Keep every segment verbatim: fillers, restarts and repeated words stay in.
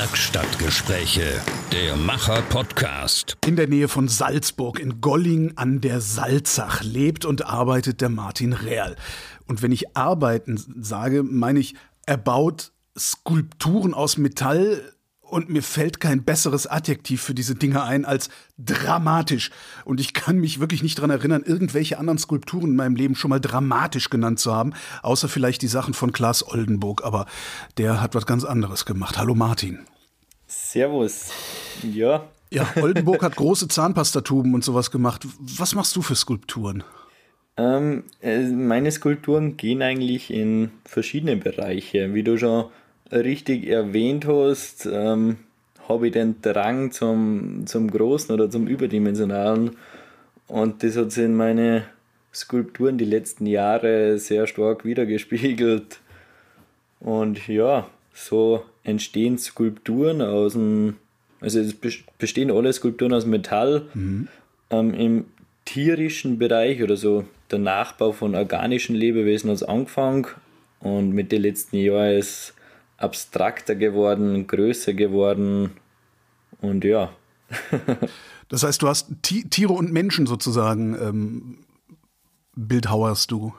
Werkstattgespräche, der Macher Podcast. In der Nähe von Salzburg in Golling an der Salzach lebt und arbeitet der Martin Rehrl. Und wenn ich arbeiten sage, meine ich, er baut Skulpturen aus Metall. Und mir fällt kein besseres Adjektiv für diese Dinge ein als dramatisch. Und ich kann mich wirklich nicht daran erinnern, irgendwelche anderen Skulpturen in meinem Leben schon mal dramatisch genannt zu haben. Außer vielleicht die Sachen von Klaas Oldenburg. Aber der hat was ganz anderes gemacht. Hallo Martin. Servus. Ja. Ja, Oldenburg hat große Zahnpastatuben und sowas gemacht. Was machst du für Skulpturen? Ähm, meine Skulpturen gehen eigentlich in verschiedene Bereiche. Wie du schon richtig erwähnt hast, ähm, habe ich den Drang zum, zum Großen oder zum Überdimensionalen, und das hat sich in meine Skulpturen die letzten Jahre sehr stark wiedergespiegelt. Und ja, so entstehen Skulpturen aus dem, also es bestehen alle Skulpturen aus Metall, mhm. ähm, im tierischen Bereich oder so der Nachbau von organischen Lebewesen als Anfang, und mit den letzten Jahren ist abstrakter geworden, größer geworden und ja. Das heißt, du hast T- Tiere und Menschen sozusagen, ähm, bildhauerst du?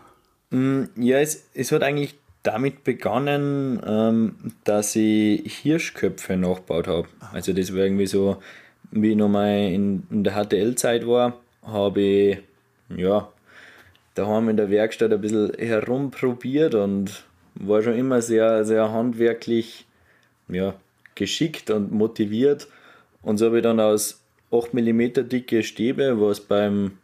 Ja, es, es hat eigentlich damit begonnen, ähm, dass ich Hirschköpfe nachgebaut habe. Also das war irgendwie so, wie ich nochmal in, in der H T L-Zeit war, habe ich, ja, daheim in der Werkstatt ein bisschen herumprobiert und war schon immer sehr, sehr handwerklich, ja, geschickt und motiviert. Und so habe ich dann aus acht Millimeter dicke Stäbe, was beim,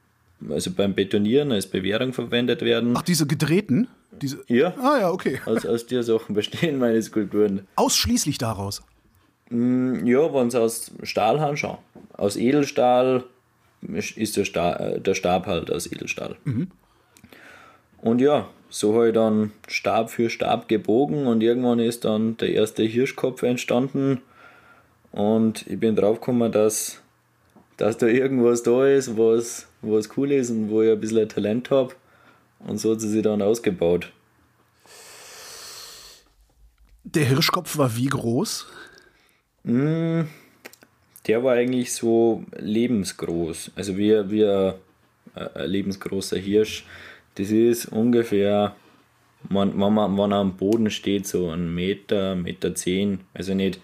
also beim Betonieren als Bewehrung verwendet werden. Ach, diese gedrehten? Diese? Ja. Ah ja, okay. Aus, aus der Sachen bestehen meine Skulpturen. Ausschließlich daraus? Mm, ja, wenn es aus Stahl haben, schon. Aus Edelstahl ist der, Stahl, der Stab halt aus Edelstahl. Mhm. Und ja, so habe ich dann Stab für Stab gebogen und irgendwann ist dann der erste Hirschkopf entstanden. Und ich bin drauf gekommen, dass, dass da irgendwas da ist, was, was cool ist und wo ich ein bisschen ein Talent habe. Und so hat sie sich dann ausgebaut. Der Hirschkopf war wie groß? Mm, der war eigentlich so lebensgroß. Also wie, wie ein, ein lebensgroßer Hirsch. Das ist ungefähr, wenn, wenn, man, wenn er am Boden steht, so ein Meter, Meter zehn. Also nicht,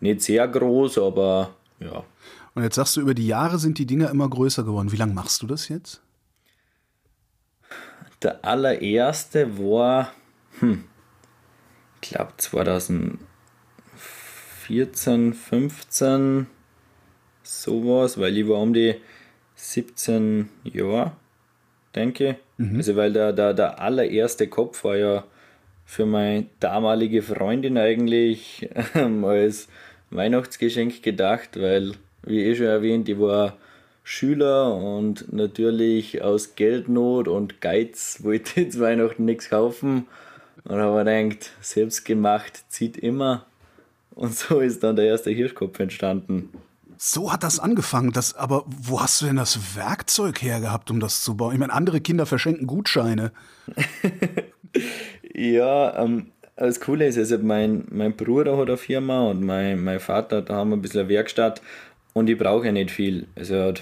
nicht sehr groß, aber ja. Und jetzt sagst du, über die Jahre sind die Dinger immer größer geworden. Wie lange machst du das jetzt? Der allererste war, hm, ich glaube zweitausendvierzehn, fünfzehn, sowas, weil ich war um die siebzehn Jahre, denke ich. Mhm. Also weil der, der, der allererste Kopf war ja für meine damalige Freundin eigentlich ähm, als Weihnachtsgeschenk gedacht, weil, wie eh schon erwähnt, ich war Schüler und natürlich aus Geldnot und Geiz wollte ich zu Weihnachten nichts kaufen. Und habe mir gedacht, selbst gemacht zieht immer. Und so ist dann der erste Hirschkopf entstanden. So hat das angefangen. Das, aber wo hast du denn das Werkzeug hergehabt, um das zu bauen? Ich meine, andere Kinder verschenken Gutscheine. ja, ähm, das Coole ist, also mein, mein Bruder hat eine Firma und mein, mein Vater, da haben wir ein bisschen eine Werkstatt und ich brauche ja nicht viel. Also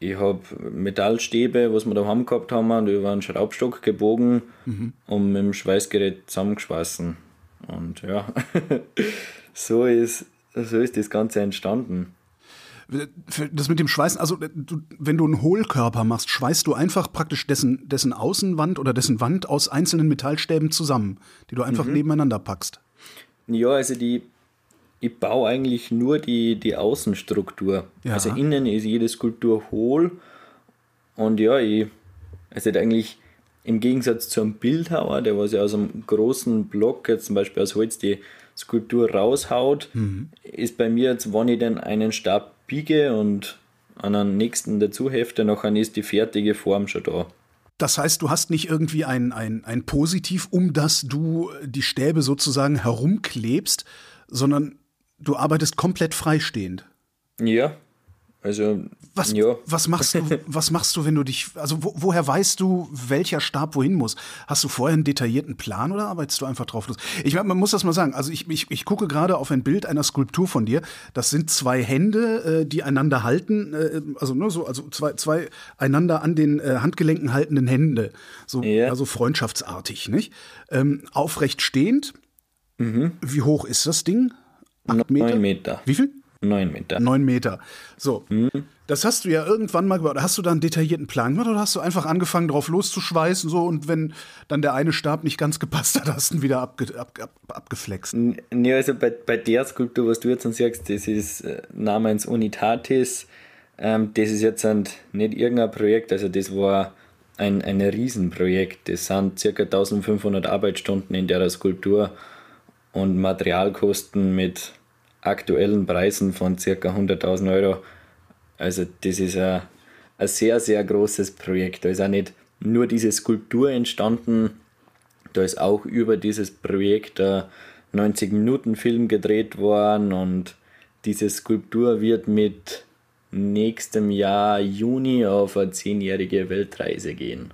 ich habe Metallstäbe, was wir da haben gehabt haben, und über einen Schraubstock gebogen mhm. und mit dem Schweißgerät zusammengeschweißen. Und ja, so ist, so ist das Ganze entstanden. Das mit dem Schweißen, also du, wenn du einen Hohlkörper machst, schweißt du einfach praktisch dessen, dessen Außenwand oder dessen Wand aus einzelnen Metallstäben zusammen, die du einfach mhm. nebeneinander packst. Ja, also die, ich baue eigentlich nur die, die Außenstruktur. Ja. Also innen ist jede Skulptur hohl und ja, ich, also eigentlich im Gegensatz zum Bildhauer, der was ja aus einem großen Block, jetzt zum Beispiel aus Holz, die Skulptur raushaut, mhm. ist bei mir jetzt, wenn ich dann einen Stab biege und an den nächsten dazu hefte, nachher ist die fertige Form schon da. Das heißt, du hast nicht irgendwie ein, ein, ein Positiv, um das du die Stäbe sozusagen herumklebst, sondern du arbeitest komplett freistehend. Ja, Also, was, ja. was, machst du, was machst du, wenn du dich, also wo, woher weißt du, welcher Stab wohin muss? Hast du vorher einen detaillierten Plan oder arbeitest du einfach drauf los? Ich meine, man muss das mal sagen, also ich, ich, ich gucke gerade auf ein Bild einer Skulptur von dir. Das sind zwei Hände, äh, die einander halten, äh, also nur so, also zwei, zwei einander an den äh, Handgelenken haltenden Hände, so, ja. also freundschaftsartig, nicht? Ähm, aufrecht stehend, mhm. Wie hoch ist das Ding? Acht Meter? Neun Meter. Wie viel? Neun Meter. Neun Meter. So, mhm. Das hast du ja irgendwann mal gebaut. Hast du da einen detaillierten Plan gemacht oder hast du einfach angefangen, drauf loszuschweißen so, und wenn dann der eine Stab nicht ganz gepasst hat, hast du ihn wieder abge- ab- ab- abgeflext? Ja, also bei, bei der Skulptur, was du jetzt dann sagst, das ist namens Unitatis. Ähm, das ist jetzt nicht irgendein Projekt, also das war ein, ein Riesenprojekt. Das sind ca. eintausendfünfhundert Arbeitsstunden in der Skulptur und Materialkosten mit aktuellen Preisen von ca. hunderttausend Euro. Also das ist ein, ein sehr, sehr großes Projekt. Da ist auch nicht nur diese Skulptur entstanden, da ist auch über dieses Projekt ein neunzig-Minuten-Film gedreht worden und diese Skulptur wird mit nächstem Jahr Juni auf eine zehnjährige Weltreise gehen.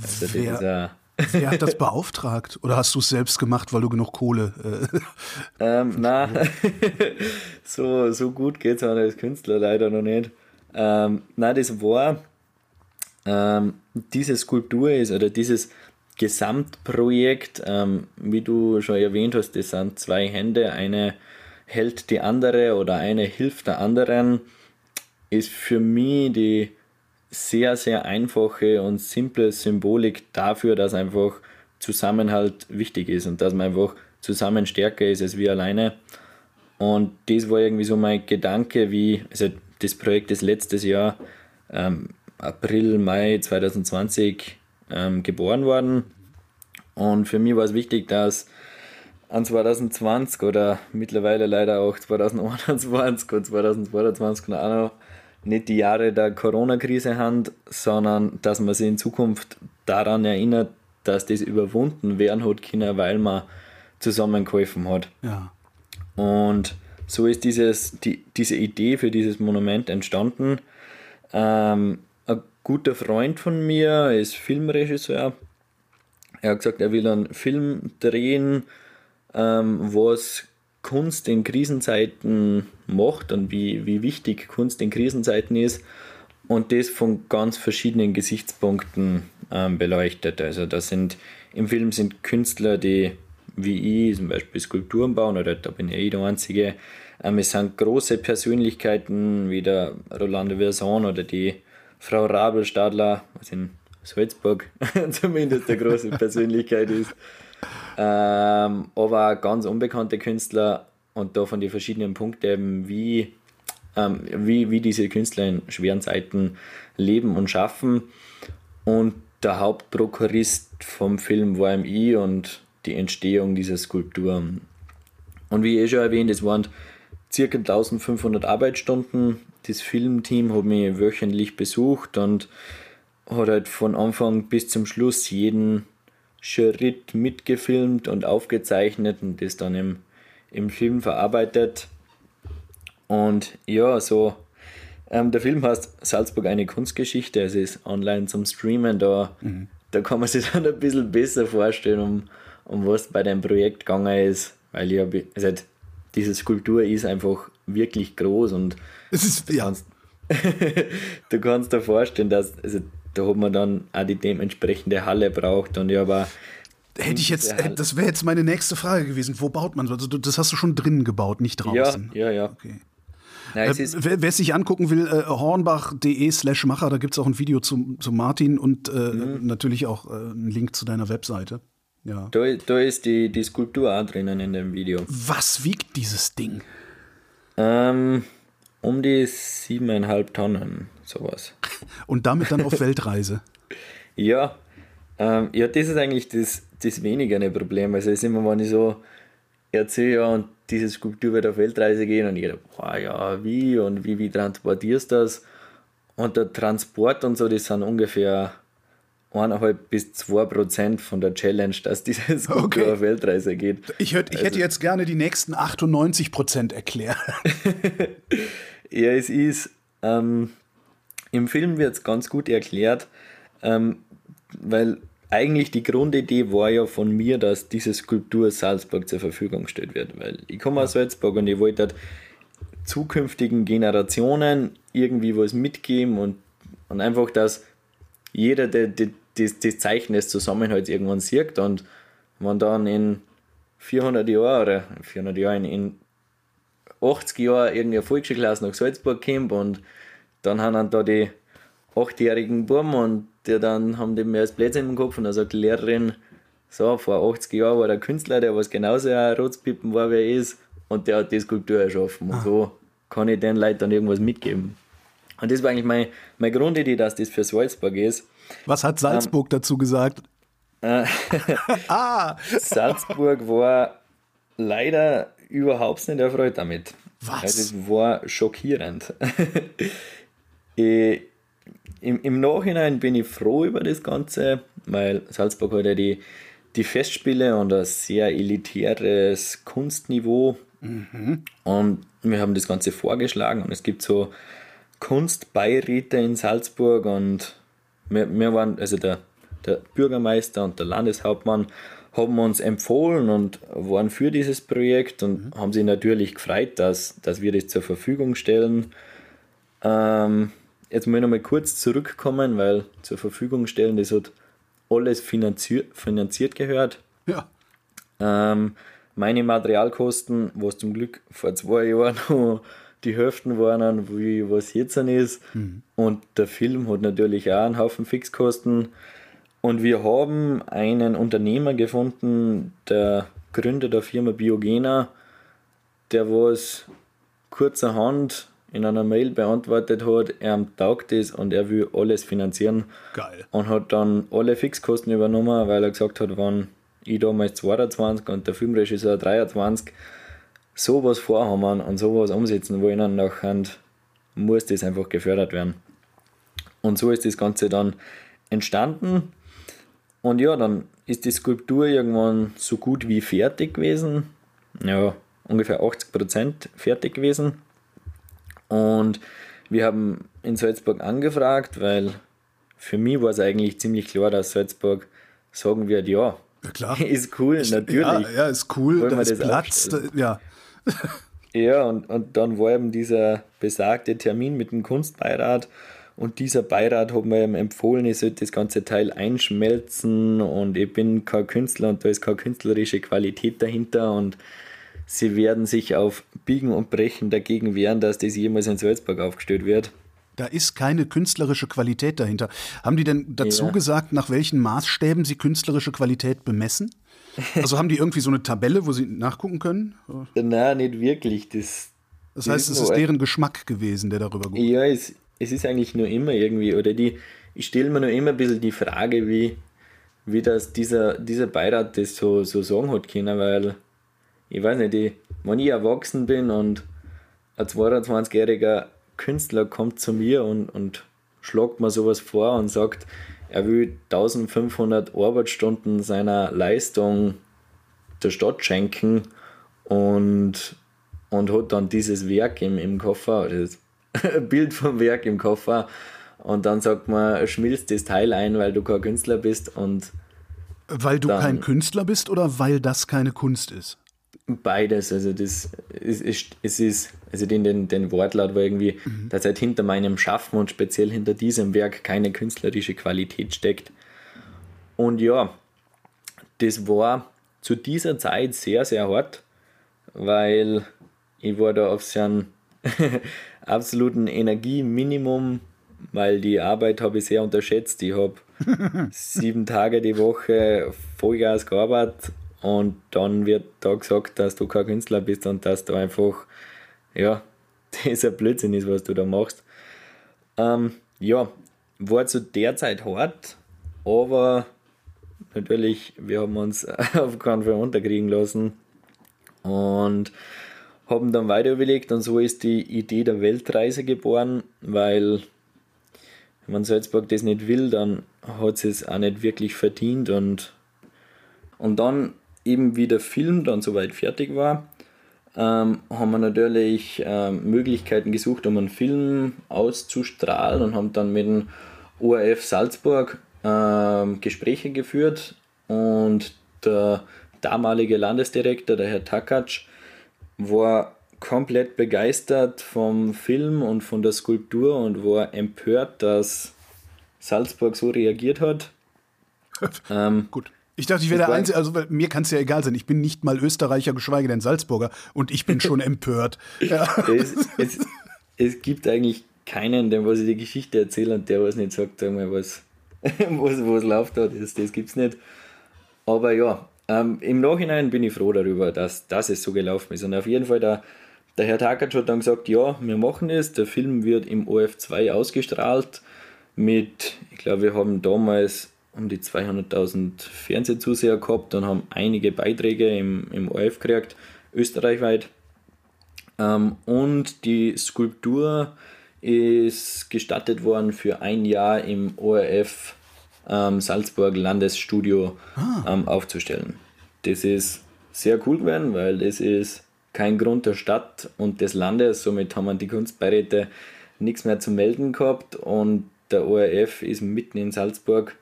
Also das ist ein Wer hat das beauftragt? Oder hast du es selbst gemacht, weil du genug Kohle... Äh, ähm, na, so, so gut geht es mir als Künstler leider noch nicht. Ähm, nein, das war... Ähm, diese Skulptur ist, oder dieses Gesamtprojekt, ähm, wie du schon erwähnt hast, das sind zwei Hände, eine hält die andere oder eine hilft der anderen, ist für mich die... sehr, sehr einfache und simple Symbolik dafür, dass einfach Zusammenhalt wichtig ist und dass man einfach zusammen stärker ist als wir alleine. Und das war irgendwie so mein Gedanke, wie, also das Projekt ist letztes Jahr, ähm, April, Mai zwanzig zwanzig ähm, geboren worden. Und für mich war es wichtig, dass an zwanzig zwanzig oder mittlerweile leider auch zwanzig einundzwanzig und zwanzig zweiundzwanzig noch auch noch nicht die Jahre der Corona-Krise haben, sondern dass man sich in Zukunft daran erinnert, dass das überwunden werden hat können, weil man zusammengeholfen hat. Ja. Und so ist dieses, die, diese Idee für dieses Monument entstanden. Ähm, ein guter Freund von mir ist Filmregisseur. Er hat gesagt, er will einen Film drehen, ähm, was Kunst in Krisenzeiten macht und wie, wie wichtig Kunst in Krisenzeiten ist und das von ganz verschiedenen Gesichtspunkten ähm, beleuchtet. Also da sind im Film sind Künstler, die wie ich zum Beispiel Skulpturen bauen, oder da bin ich der Einzige. Ähm, es sind große Persönlichkeiten wie der Rolando Verson oder die Frau Rabelstadler, was in Salzburg zumindest eine große Persönlichkeit ist. Ähm, aber auch ganz unbekannte Künstler und davon die verschiedenen Punkte eben, wie, ähm, wie, wie diese Künstler in schweren Zeiten leben und schaffen. Und der Hauptprokurist vom Film war ich und die Entstehung dieser Skulptur. Und wie ich eh schon erwähnt, es waren ca. eintausendfünfhundert Arbeitsstunden. Das Filmteam hat mich wöchentlich besucht und hat halt von Anfang bis zum Schluss jeden Schritt mitgefilmt und aufgezeichnet und das dann im, im Film verarbeitet. Und ja, so ähm, der Film heißt Salzburg eine Kunstgeschichte, es ist online zum Streamen, da, mhm. da kann man sich dann ein bisschen besser vorstellen, um, um was bei dem Projekt gegangen ist, weil ich habe, also diese Skulptur ist einfach wirklich groß und es ist, du, ja. kannst, du kannst dir vorstellen, dass also, da hat man dann auch die dementsprechende Halle braucht und ja, aber hätte ich jetzt, das wäre jetzt meine nächste Frage gewesen, wo baut man so? Also das hast du schon drinnen gebaut, nicht draußen. Ja, ja, ja. Okay. Nein, es äh, ist wer, wer sich angucken will, äh, Hornbach Punkt D E Slash Macher, da gibt es auch ein Video zu, zu Martin und äh, mhm. natürlich auch äh, einen Link zu deiner Webseite. Ja. Da, da ist die, die Skulptur auch drinnen in dem Video. Was wiegt dieses Ding? Ähm, um die siebeneinhalb Tonnen. Sowas. Und damit dann auf Weltreise. Ja, ähm, ja, das ist eigentlich das, das weniger ein Problem. Also es ist immer, wenn ich so erzähle, ja, und diese Skulptur wird auf Weltreise gehen und ich denke, boah, ja, wie und wie, wie transportierst du das? Und der Transport und so, das sind ungefähr eineinhalb bis zwei Prozent von der Challenge, dass diese Skulptur okay. auf Weltreise geht. Ich, hört, ich also, hätte jetzt gerne die nächsten achtundneunzig Prozent erklärt. Ja, es ist Ähm, Im Film wird es ganz gut erklärt, ähm, weil eigentlich die Grundidee war ja von mir, dass diese Skulptur Salzburg zur Verfügung gestellt wird, weil ich komme aus Salzburg und ich wollte halt zukünftigen Generationen irgendwie was mitgeben und, und einfach, dass jeder der, der, das, das Zeichen des Zusammenhalts irgendwann sieht und wenn dann in vierhundert Jahren, vierhundert Jahren, in achtzig Jahren irgendeine Volksschulklasse nach Salzburg kommt und dann haben da die achtjährigen Buben und die dann haben die mehr als Blödsinn im Kopf und dann sagt die Lehrerin, so, vor achtzig Jahren war der Künstler, der was genauso ein Rotzpippen war, wie er ist und der hat die Skulptur erschaffen und so kann ich den Leuten dann irgendwas mitgeben. Und das war eigentlich meine, meine Grundidee, dass das für Salzburg ist. Was hat Salzburg ähm, dazu gesagt? Äh, ah. Salzburg war leider überhaupt nicht erfreut damit. Was? Das war schockierend. Ich, im, Im Nachhinein bin ich froh über das Ganze, weil Salzburg hat ja die, die Festspiele und ein sehr elitäres Kunstniveau. Mhm. Und wir haben das Ganze vorgeschlagen und es gibt so Kunstbeiräte in Salzburg und wir, wir waren, also der, der Bürgermeister und der Landeshauptmann haben uns empfohlen und waren für dieses Projekt und mhm. haben sich natürlich gefreut, dass, dass wir das zur Verfügung stellen. Ähm, jetzt muss ich nochmal kurz zurückkommen, weil zur Verfügung stellen, das hat alles finanziert, finanziert gehört. Ja. Ähm, meine Materialkosten, was zum Glück vor zwei Jahren noch die Hälften waren, wie was jetzt ist. Mhm. Und der Film hat natürlich auch einen Haufen Fixkosten. Und wir haben einen Unternehmer gefunden, der Gründer der Firma Biogena, der was kurzerhand in einer Mail beantwortet hat, er taugt es und er will alles finanzieren. Geil. Und hat dann alle Fixkosten übernommen, weil er gesagt hat, wenn ich damals zweiundzwanzig und der Filmregisseur dreiundzwanzig sowas vorhaben und sowas umsetzen wollen, dann muss das einfach gefördert werden. Und so ist das Ganze dann entstanden. Und ja, dann ist die Skulptur irgendwann so gut wie fertig gewesen. Ja, ungefähr achtzig Prozent fertig gewesen. Und wir haben in Salzburg angefragt, weil für mich war es eigentlich ziemlich klar, dass Salzburg sagen wird, ja, ja klar. Ist cool, ich, natürlich. Ja, ja, ist cool, da ist Platz, da, ja. Ja, und, und dann war eben dieser besagte Termin mit dem Kunstbeirat und dieser Beirat hat mir eben empfohlen, ich sollte das ganze Teil einschmelzen und ich bin kein Künstler und da ist keine künstlerische Qualität dahinter und sie werden sich auf Biegen und Brechen dagegen wehren, dass das jemals in Salzburg aufgestellt wird. Da ist keine künstlerische Qualität dahinter. Haben die denn dazu ja. gesagt, nach welchen Maßstäben sie künstlerische Qualität bemessen? Also haben die irgendwie so eine Tabelle, wo sie nachgucken können? Nein, nicht wirklich. Das, das heißt, es ist deren Geschmack gewesen, der darüber geht. Ja, es, es ist eigentlich nur immer irgendwie, oder die, ich stelle mir nur immer ein bisschen die Frage, wie, wie das dieser, dieser Beirat das so, so sagen hat können, weil ich weiß nicht, ich, wenn ich erwachsen bin und ein zweiundzwanzigjähriger Künstler kommt zu mir und, und schlägt mir sowas vor und sagt, er will eintausendfünfhundert Arbeitsstunden seiner Leistung der Stadt schenken und, und hat dann dieses Werk im, im Koffer, das Bild vom Werk im Koffer und dann sagt man, schmilzt das Teil ein, weil du kein Künstler bist. Und weil du dann kein Künstler bist oder weil das keine Kunst ist? Beides, also das ist, ist, es ist, also den, den, den Wortlaut war irgendwie, mhm. dass halt hinter meinem Schaffen und speziell hinter diesem Werk keine künstlerische Qualität steckt. Und ja, das war zu dieser Zeit sehr, sehr hart, weil ich war da auf so einem absoluten Energieminimum, weil die Arbeit habe ich sehr unterschätzt. Ich habe sieben Tage die Woche Vollgas gearbeitet. Und dann wird da gesagt, dass du kein Künstler bist und dass du einfach, ja, das ein Blödsinn ist, was du da machst. Ähm, ja, war zu der Zeit hart, aber natürlich, wir haben uns auf keinen Fall unterkriegen lassen und haben dann weiter überlegt und so ist die Idee der Weltreise geboren, weil wenn Salzburg das nicht will, dann hat sie es auch nicht wirklich verdient und, und dann eben wie der Film dann soweit fertig war, ähm, haben wir natürlich ähm, Möglichkeiten gesucht, um einen Film auszustrahlen, und haben dann mit dem O R F Salzburg ähm, Gespräche geführt, und der damalige Landesdirektor, der Herr Takatsch, war komplett begeistert vom Film und von der Skulptur und war empört, dass Salzburg so reagiert hat. ähm, Gut. Ich dachte, ich wäre der Einzige, also mir kann es ja egal sein, ich bin nicht mal Österreicher, geschweige denn Salzburger, und ich bin schon empört. Ja. Es, es, es gibt eigentlich keinen, dem was ich die Geschichte erzähle und der was nicht sagt, sag mal, was es läuft hat, das, das gibt's nicht. Aber ja, ähm, im Nachhinein bin ich froh darüber, dass, dass es so gelaufen ist. Und auf jeden Fall, der, der Herr Takatsch hat dann gesagt, ja, wir machen es, der Film wird im O R F zwei ausgestrahlt mit, ich glaube, wir haben damals um die zweihunderttausend Fernsehzuseher gehabt und haben einige Beiträge im, im O R F gekriegt, österreichweit. Ähm, und die Skulptur ist gestattet worden für ein Jahr im O R F ähm, Salzburg Landesstudio ah. ähm, aufzustellen. Das ist sehr cool geworden, weil das ist kein Grund der Stadt und des Landes, somit haben die Kunstbeiräte nichts mehr zu melden gehabt, und der O R F ist mitten in Salzburg.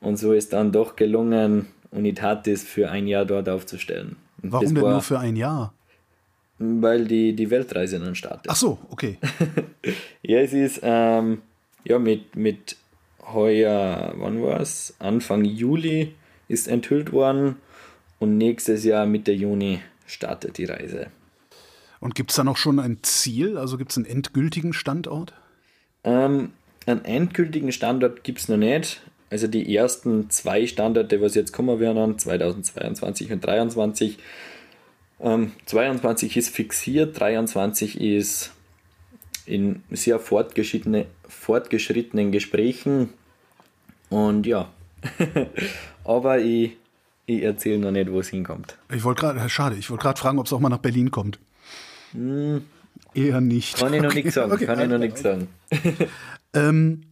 Und so ist dann doch gelungen, Unitatis für ein Jahr dort aufzustellen. Und warum denn war, nur für ein Jahr? Weil die, die Weltreise dann startet. Ach so, okay. Ja, es ist ähm, ja, mit, mit heuer, wann war es? Anfang Juli ist enthüllt worden, und nächstes Jahr Mitte Juni startet die Reise. Und gibt es da noch schon ein Ziel? Also gibt es einen endgültigen Standort? Ähm, einen endgültigen Standort gibt es noch nicht. Also die ersten zwei Standorte, was jetzt kommen werden, zweitausendzweiundzwanzig und zweitausenddreiundzwanzig. Ähm, zweiundzwanzig ist fixiert, dreiundzwanzig ist in sehr fortgeschrittene, fortgeschrittenen Gesprächen. Und ja, aber ich, ich erzähle noch nicht, wo es hinkommt. Ich wollte gerade, schade, ich wollte gerade fragen, ob es auch mal nach Berlin kommt. Hm, eher nicht. Kann ich noch okay. nichts sagen, okay. kann ich noch nichts sagen. ähm,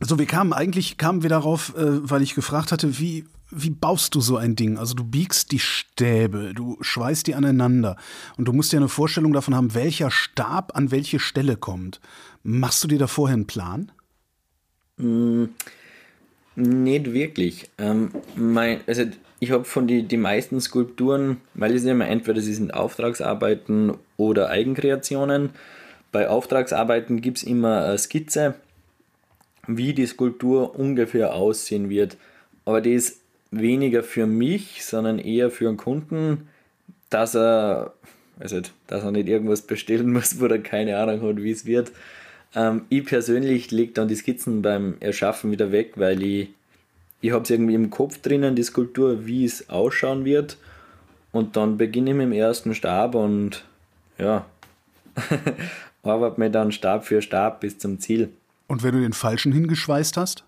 So, wir kamen eigentlich, kamen wir darauf, äh, weil ich gefragt hatte, wie, wie baust du so ein Ding? Also du biegst die Stäbe, du schweißt die aneinander, und du musst ja eine Vorstellung davon haben, welcher Stab an welche Stelle kommt. Machst du dir da vorher einen Plan? Mm, nicht wirklich. Ähm, mein, also ich habe von die, die meisten Skulpturen, weil es immer entweder sie sind Auftragsarbeiten oder Eigenkreationen. Bei Auftragsarbeiten gibt es immer eine Skizze, wie die Skulptur ungefähr aussehen wird. Aber die ist weniger für mich, sondern eher für einen Kunden, dass er, also dass er nicht irgendwas bestellen muss, wo er keine Ahnung hat, wie es wird. Ähm, ich persönlich lege dann die Skizzen beim Erschaffen wieder weg, weil ich, ich habe es irgendwie im Kopf drinnen, die Skulptur, wie es ausschauen wird. Und dann beginne ich mit dem ersten Stab und ja, arbeite mir dann Stab für Stab bis zum Ziel. Und wenn du den falschen hingeschweißt hast?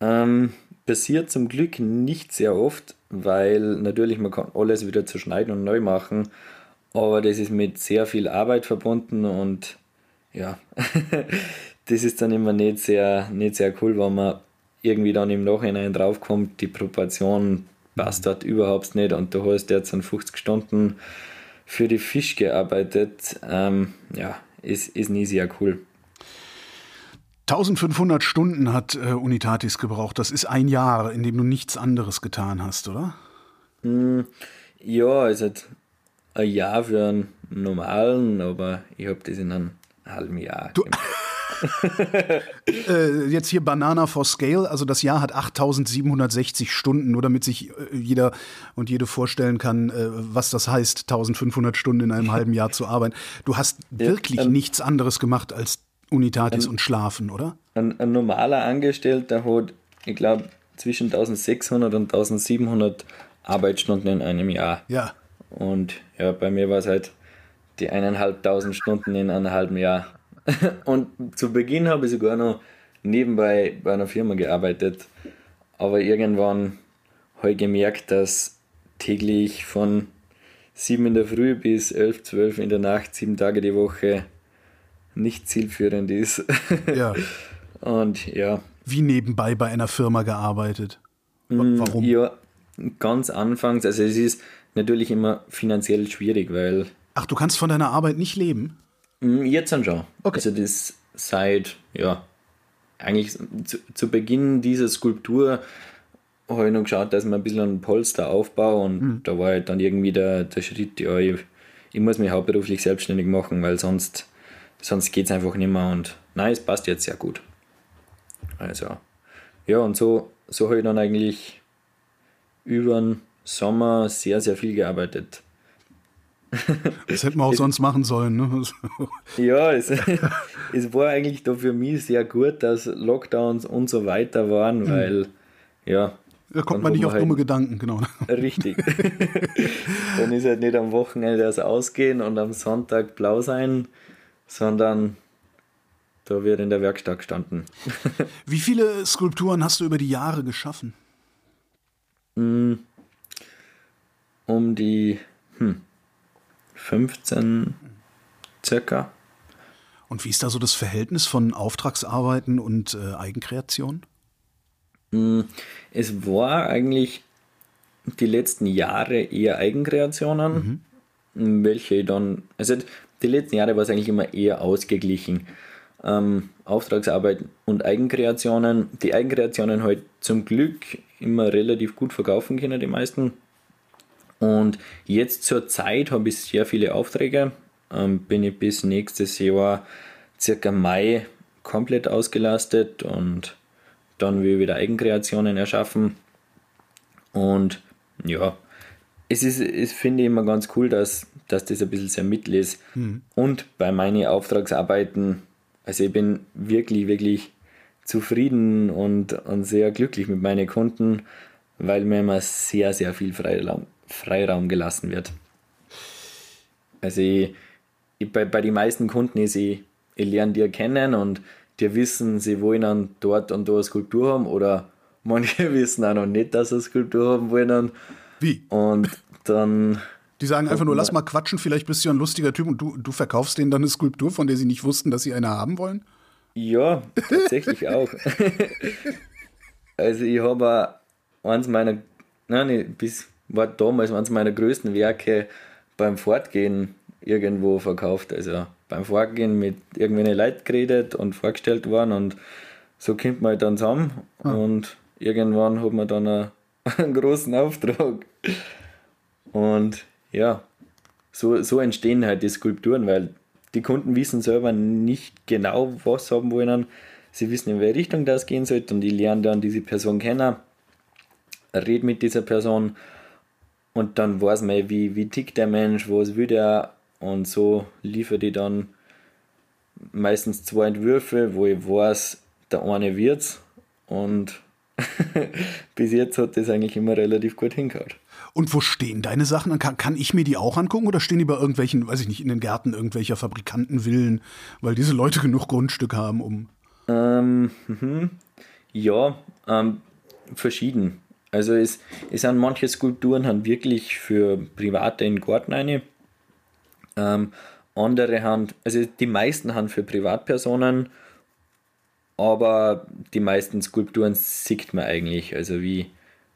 Ähm, passiert zum Glück nicht sehr oft, weil natürlich man kann alles wieder zerschneiden und neu machen, aber das ist mit sehr viel Arbeit verbunden, und ja, das ist dann immer nicht sehr, nicht sehr cool, wenn man irgendwie dann im Nachhinein draufkommt, die Proportion passt dort überhaupt nicht, und du hast jetzt an fünfzig Stunden für die Fisch gearbeitet. Ähm, ja, ist, ist nie sehr cool. fünfzehnhundert Stunden hat äh, Unitatis gebraucht. Das ist ein Jahr, in dem du nichts anderes getan hast, oder? Mm, ja, also ein Jahr für einen normalen, aber ich habe das in einem halben Jahr gemacht. äh, jetzt hier Banana for Scale. Also das Jahr hat achttausendsiebenhundertsechzig Stunden, nur damit sich äh, jeder und jede vorstellen kann, äh, was das heißt, eintausendfünfhundert Stunden in einem halben Jahr zu arbeiten. Du hast wirklich ja, ähm, nichts anderes gemacht als Unitatis ein, und Schlafen, oder? Ein, ein normaler Angestellter hat, ich glaube, zwischen eintausendsechshundert und eintausendsiebenhundert Arbeitsstunden in einem Jahr. Ja. Und ja, bei mir war es halt die eineinhalbtausend Stunden in einem halben Jahr. Und zu Beginn habe ich sogar noch nebenbei bei einer Firma gearbeitet. Aber irgendwann habe ich gemerkt, dass täglich von sieben in der Früh bis elf, zwölf in der Nacht, sieben Tage die Woche nicht zielführend ist. Ja. Und ja. Wie nebenbei bei einer Firma gearbeitet? Warum? Ja, ganz anfangs, also es ist natürlich immer finanziell schwierig, weil... Ach, du kannst von deiner Arbeit nicht leben? Jetzt dann schon. Okay. Also das seit, ja, eigentlich zu, zu Beginn dieser Skulptur habe ich noch geschaut, dass man ein bisschen ein Polster aufbaue und mhm. da war halt dann irgendwie der, der Schritt, ja, ich, ich muss mich hauptberuflich selbstständig machen, weil sonst, sonst geht es einfach nicht mehr und nein, es passt jetzt sehr gut. Also, ja, und so, so habe ich dann eigentlich über den Sommer sehr, sehr viel gearbeitet. Das hätten wir auch es, sonst machen sollen. Ne? Ja, es, es war eigentlich da für mich sehr gut, dass Lockdowns und so weiter waren, weil, mhm. ja. Da kommt man nicht auf halt dumme Gedanken, genau. Richtig. Dann ist halt nicht am Wochenende das Ausgehen und am Sonntag blau sein, sondern... Da wird in der Werkstatt gestanden. Wie viele Skulpturen hast du über die Jahre geschaffen? Um die hm, fünfzehn circa. Und wie ist da so das Verhältnis von Auftragsarbeiten und äh, Eigenkreation? Es war eigentlich die letzten Jahre eher Eigenkreationen, mhm. welche dann, also die letzten Jahre war es eigentlich immer eher ausgeglichen. Ähm, Auftragsarbeit und Eigenkreationen. Die Eigenkreationen halt zum Glück immer relativ gut verkaufen können, die meisten. Und jetzt zur Zeit habe ich sehr viele Aufträge. Ähm, bin ich bis nächstes Jahr circa Mai komplett ausgelastet und dann will ich wieder Eigenkreationen erschaffen. Und ja, es ist, es finde ich immer ganz cool, dass, dass das ein bisschen sehr mittel ist. Mhm. Und bei meinen Auftragsarbeiten, also ich bin wirklich, wirklich zufrieden und, und sehr glücklich mit meinen Kunden, weil mir immer sehr, sehr viel Freiraum, Freiraum gelassen wird. Also ich, ich, bei, bei den meisten Kunden ist, ich, ich lerne die kennen und die wissen, sie wollen dann dort und da eine Skulptur haben oder manche wissen auch noch nicht, dass sie eine Skulptur haben wollen. Wie? Und dann... Die sagen einfach nur, lass mal quatschen, vielleicht bist du ein lustiger Typ und du, du verkaufst denen dann eine Skulptur, von der sie nicht wussten, dass sie eine haben wollen? Ja, tatsächlich auch. Also ich habe eins meiner, nein, bis war damals eins meiner größten Werke beim Fortgehen irgendwo verkauft. Also beim Fortgehen mit irgendwelchen Leuten geredet und vorgestellt worden und so kommt man halt dann zusammen ah. und irgendwann hat man dann einen, einen großen Auftrag. Und ja, so, so entstehen halt die Skulpturen, weil die Kunden wissen selber nicht genau, was sie haben wollen. Sie wissen, in welche Richtung das gehen sollte und die lernen dann diese Person kennen, reden mit dieser Person und dann weiß man, wie, wie tickt der Mensch, was will der und so liefert die dann meistens zwei Entwürfe, wo ich weiß, der eine wird's und bis jetzt hat das eigentlich immer relativ gut hingehauen. Und wo stehen deine Sachen an? Kann, kann ich mir die auch angucken oder stehen die bei irgendwelchen, weiß ich nicht, in den Gärten irgendwelcher Fabrikantenvillen, weil diese Leute genug Grundstück haben, um... Ähm, mhm. Ja, ähm, verschieden. Also es, es sind manche Skulpturen haben wirklich für Private in den Garten eine. Ähm, andere haben, also die meisten haben für Privatpersonen, aber die meisten Skulpturen sieht man eigentlich. Also wie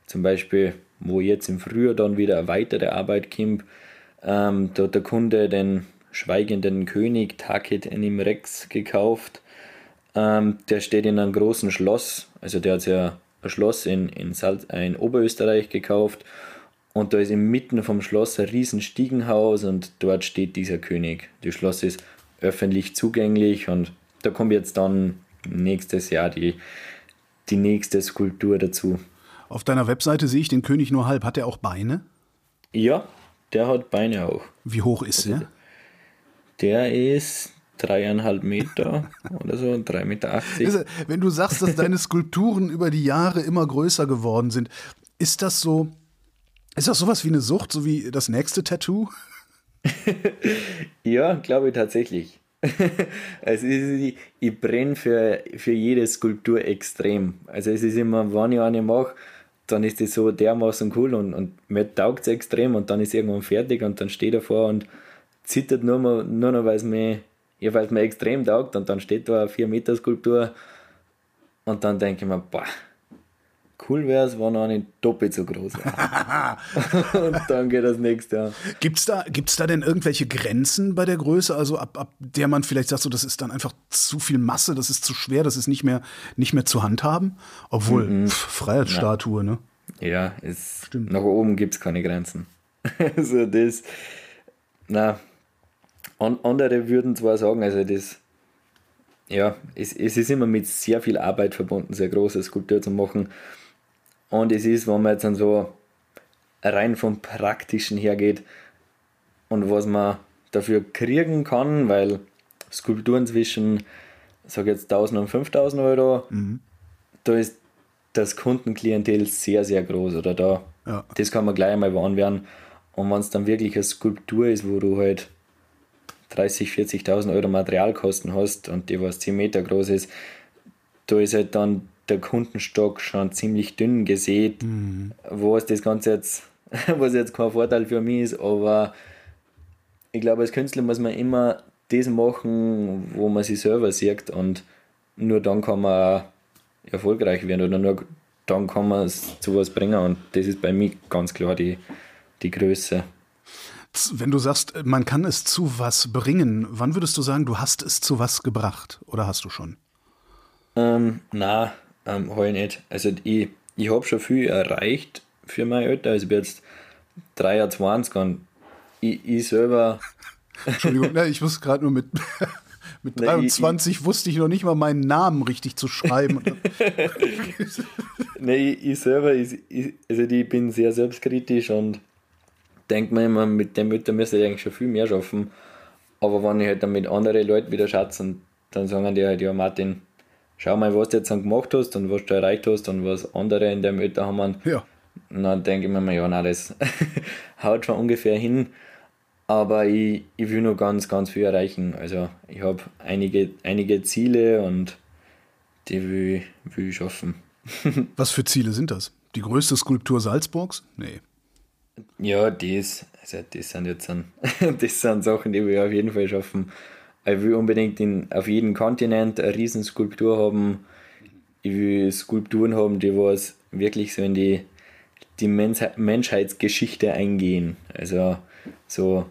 zum Beispiel... wo jetzt im Frühjahr dann wieder eine weitere Arbeit kommt, ähm, da hat der Kunde den schweigenden König Takit enim Rex gekauft. Ähm, der steht in einem großen Schloss, also der hat ja ein Schloss in, in, Salz, in Oberösterreich gekauft und da ist inmitten vom Schloss ein riesen Stiegenhaus und dort steht dieser König. Das Schloss ist öffentlich zugänglich und da kommt jetzt dann nächstes Jahr die, die nächste Skulptur dazu. Auf deiner Webseite sehe ich den König nur halb. Hat er auch Beine? Ja, der hat Beine auch. Wie hoch ist also, der? Der ist dreieinhalb Meter oder so, drei Komma achtzig Meter. Also, wenn du sagst, dass deine Skulpturen über die Jahre immer größer geworden sind, ist das so, ist das sowas wie eine Sucht, so wie das nächste Tattoo? Ja, glaube ich tatsächlich. Also ich, ich brenne für, für jede Skulptur extrem. Also es ist immer, wenn ich eine mache, dann ist das so dermaßen cool und, und mir taugt es extrem und dann ist irgendwann fertig und dann steht er vor und zittert nur noch, nur noch weil es mir, ja, weil es mir extrem taugt und dann steht da eine vier Meter Skulptur und dann denke ich mir, boah, cool wäre es, wenn eine doppelt so groß wäre. Und dann geht das nächste Jahr. Gibt's da, gibt's da denn irgendwelche Grenzen bei der Größe? Also ab, ab der man vielleicht sagt, so, das ist dann einfach zu viel Masse, das ist zu schwer, das ist nicht mehr, nicht mehr zu handhaben? Obwohl, mhm. pf, Freiheitsstatue, ja. ne? Ja, ist, stimmt. Nach oben gibt es keine Grenzen. Also das, na, an, andere würden zwar sagen, also das, ja, es, es ist immer mit sehr viel Arbeit verbunden, sehr große Skulptur zu machen. Und es ist, wenn man jetzt dann so rein vom Praktischen her geht und was man dafür kriegen kann, weil Skulpturen zwischen, sag jetzt tausend und fünftausend Euro, mhm. da ist das Kundenklientel sehr, sehr groß, oder da, ja. das kann man gleich einmal warnen werden. Und wenn es dann wirklich eine Skulptur ist, wo du halt dreißigtausend, vierzigtausend Euro Materialkosten hast und die was zehn Meter groß ist, da ist halt dann der Kundenstock schon ziemlich dünn gesät, mhm. was das Ganze jetzt, was jetzt kein Vorteil für mich ist, aber ich glaube, als Künstler muss man immer das machen, wo man sich selber sieht, und nur dann kann man erfolgreich werden oder nur dann kann man es zu was bringen, und das ist bei mir ganz klar die, die Größe. Wenn du sagst, man kann es zu was bringen, wann würdest du sagen, du hast es zu was gebracht? Oder hast du schon? Ähm, nein, ähm, habe ich nicht. Also ich, ich habe schon viel erreicht für mein Alter. Also ich bin jetzt dreiundzwanzig und ich, ich selber... Entschuldigung, ne, ich muss gerade nur mit... Mit dreiundzwanzig nee, ich, wusste ich noch nicht mal meinen Namen richtig zu schreiben. Nee, ich selber, ich, ich, also ich bin sehr selbstkritisch und denke mir immer, mit dem Mütter müsste ich eigentlich schon viel mehr schaffen. Aber wenn ich halt dann mit anderen Leuten wieder schatzen, dann sagen die halt, ja Martin, schau mal, was du jetzt dann gemacht hast und was du erreicht hast und was andere in deinem Mütter haben. Ja. Und dann denke ich mir, ja, nein, das haut schon ungefähr hin. Aber ich, ich will noch ganz, ganz viel erreichen. Also ich habe einige, einige Ziele und die will, will ich schaffen. Was für Ziele sind das? Die größte Skulptur Salzburgs? Nee. Ja, das, also das sind jetzt dann, das sind Sachen, die will ich auf jeden Fall schaffen. Ich will unbedingt in, auf jedem Kontinent eine riesen Skulptur haben. Ich will Skulpturen haben, die was wirklich so in die, die Menschheit, Menschheitsgeschichte eingehen. Also so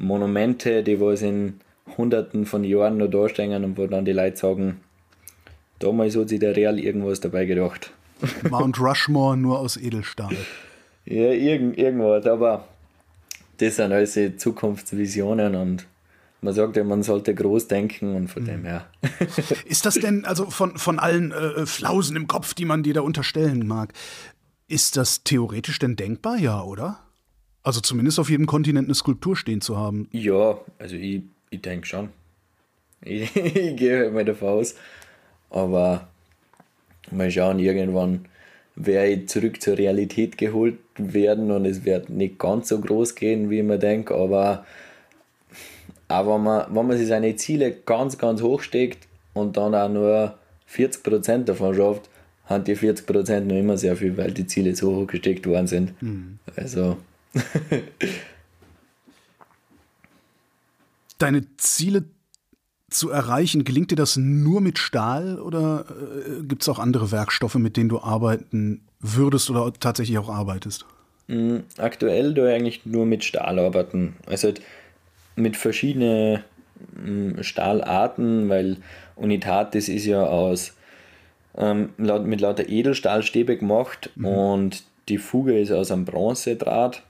Monumente, die was in Hunderten von Jahren noch da stehen und wo dann die Leute sagen, damals hat sich der Real irgendwas dabei gedacht. Mount Rushmore nur aus Edelstahl. Ja, irgend, irgendwas, aber das sind alles Zukunftsvisionen und man sagt ja, man sollte groß denken und von mhm. dem her. Ist das denn, also von, von allen äh, Flausen im Kopf, die man dir da unterstellen mag, ist das theoretisch denn denkbar? Ja, oder? Also zumindest auf jedem Kontinent eine Skulptur stehen zu haben. Ja, also ich, ich denke schon. Ich, ich gehe halt mal davon aus. Aber mal schauen, irgendwann werde ich zurück zur Realität geholt werden und es wird nicht ganz so groß gehen, wie man denkt. Aber auch wenn man, wenn man sich seine Ziele ganz, ganz hoch steckt und dann auch nur vierzig Prozent davon schafft, haben die vierzig Prozent noch immer sehr viel, weil die Ziele so hoch gesteckt worden sind. Mhm. Also... Deine Ziele zu erreichen, gelingt dir das nur mit Stahl oder äh, gibt es auch andere Werkstoffe, mit denen du arbeiten würdest oder tatsächlich auch arbeitest? Mm, aktuell da eigentlich nur mit Stahl arbeiten. Also halt mit verschiedenen mm, Stahlarten, weil Unitatis ist ja aus ähm, laut, mit lauter Edelstahlstäbe gemacht mhm. und die Fuge ist aus einem Bronzedraht.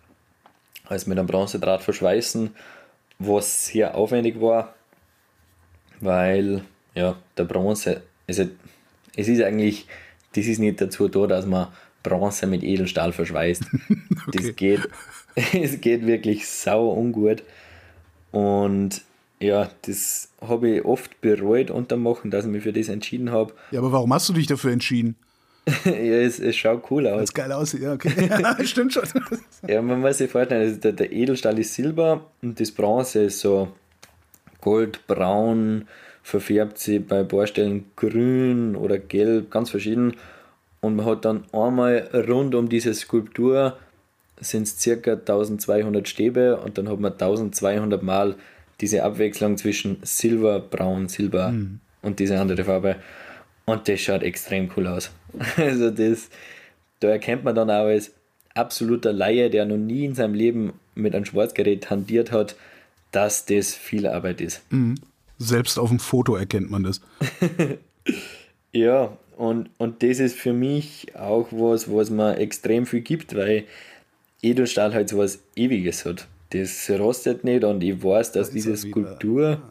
Also mit einem Bronzedraht verschweißen, was sehr aufwendig war, weil ja der Bronze, also es ist eigentlich, das ist nicht dazu da, dass man Bronze mit Edelstahl verschweißt. Okay. Das geht, es geht wirklich sau ungut. Und ja, das habe ich oft bereut untermachen, dass ich mich für das entschieden habe. Ja, aber warum hast du dich dafür entschieden? Ja, es, es schaut cool aus. Es geil aussieht, ja, okay. Ja, stimmt schon. Ja, man muss sich vorstellen, also der, der Edelstahl ist Silber und das Bronze ist so goldbraun, verfärbt sich bei ein paar Stellen grün oder gelb, ganz verschieden. Und man hat dann einmal rund um diese Skulptur sind es ca. zwölfhundert Stäbe und dann hat man zwölfhundert Mal diese Abwechslung zwischen Silber, Braun, Silber mhm. und diese andere Farbe. Und das schaut extrem cool aus. Also das, da erkennt man dann auch als absoluter Laie, der noch nie in seinem Leben mit einem Schwarzgerät hantiert hat, dass das viel Arbeit ist. Mhm. Selbst auf dem Foto erkennt man das. Ja, und, und das ist für mich auch was, was mir extrem viel gibt, weil Edelstahl halt so was Ewiges hat. Das rostet nicht und ich weiß, dass das diese Skulptur...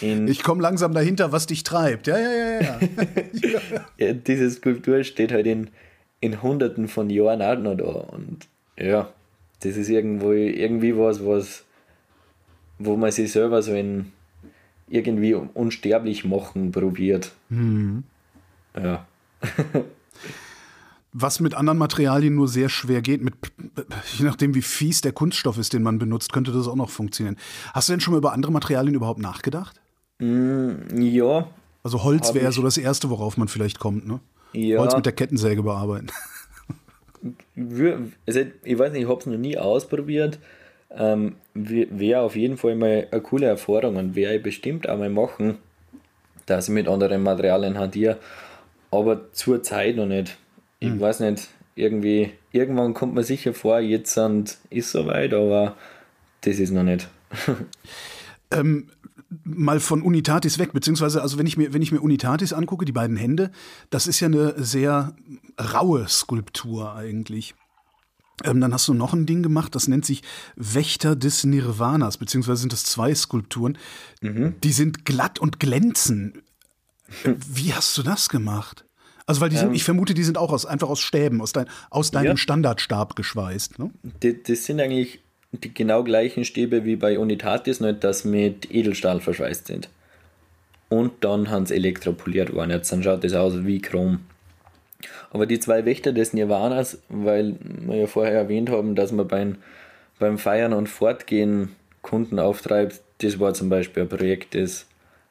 In ich komme langsam dahinter, was dich treibt. Ja, ja, ja, ja. Ja, diese Skulptur steht halt in, in Hunderten von Jahren auch noch da. Und ja, das ist irgendwo irgendwie was, was wo man sich selber so in irgendwie unsterblich machen probiert. Mhm. Ja. Was mit anderen Materialien nur sehr schwer geht, mit, je nachdem wie fies der Kunststoff ist, den man benutzt, könnte das auch noch funktionieren. Hast du denn schon mal über andere Materialien überhaupt nachgedacht? Mm, ja. Also Holz wäre so das Erste, worauf man vielleicht kommt, ne? Ja. Holz mit der Kettensäge bearbeiten. Also, ich weiß nicht, ich habe es noch nie ausprobiert. Ähm, wäre auf jeden Fall mal eine coole Erfahrung und wäre ich bestimmt auch mal machen, dass ich mit anderen Materialien hantiere, aber zur Zeit noch nicht. Ich hm. weiß nicht, irgendwie, irgendwann kommt man sicher vor, jetzt sind, ist soweit, aber das ist noch nicht. ähm, mal von Unitatis weg, beziehungsweise, also wenn ich mir, wenn ich mir Unitatis angucke, die beiden Hände, das ist ja eine sehr raue Skulptur eigentlich. Ähm, dann hast du noch ein Ding gemacht, das nennt sich Wächter des Nirvanas, beziehungsweise sind das zwei Skulpturen. Mhm. Die sind glatt und glänzen. Hm. Wie hast du das gemacht? Also weil die sind, ähm, ich vermute, die sind auch aus, einfach aus Stäben, aus, dein, aus deinem ja. Standardstab geschweißt. Ne? Das, das sind eigentlich die genau gleichen Stäbe wie bei Unitatis, nur dass mit Edelstahl verschweißt sind. Und dann haben sie elektropoliert worden. Jetzt dann schaut das aus wie Chrom. Aber die zwei Wächter des Nirvanas, weil wir ja vorher erwähnt haben, dass man beim, beim Feiern und Fortgehen Kunden auftreibt, das war zum Beispiel ein Projekt, das